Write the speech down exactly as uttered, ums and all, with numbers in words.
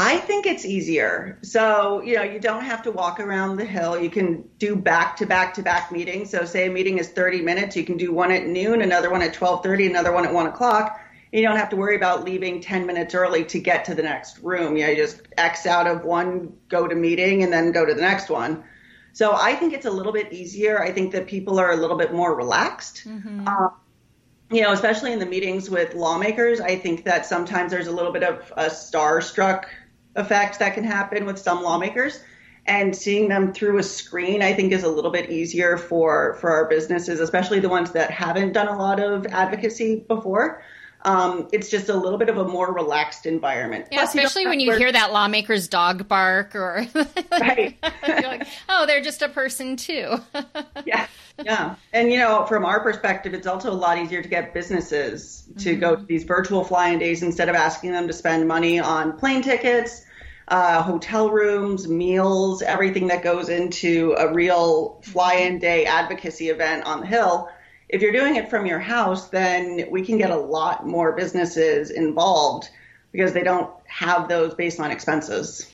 I think it's easier. So, you know, you don't have to walk around the hill. You can do back to back to back meetings. So say a meeting is thirty minutes. You can do one at noon, another one at twelve thirty, another one at one o'clock. You don't have to worry about leaving ten minutes early to get to the next room. You know, you just X out of one, go to meeting, and then go to the next one. So I think it's a little bit easier. I think that people are a little bit more relaxed. Mm-hmm. Um, you know, especially in the meetings with lawmakers, I think that sometimes there's a little bit of a starstruck effect that can happen with some lawmakers. And seeing them through a screen, I think, is a little bit easier for, for our businesses, especially the ones that haven't done a lot of advocacy before. Um, it's just a little bit of a more relaxed environment. Yeah, Plus, especially you when you work. hear that lawmaker's dog bark or like, right. You're like, oh, they're just a person too. yeah. Yeah. And, you know, from our perspective, it's also a lot easier to get businesses mm-hmm. to go to these virtual fly-in days instead of asking them to spend money on plane tickets, uh, hotel rooms, meals, everything that goes into a real fly-in day advocacy event on the Hill. If you're doing it from your house, then we can get a lot more businesses involved because they don't have those baseline expenses.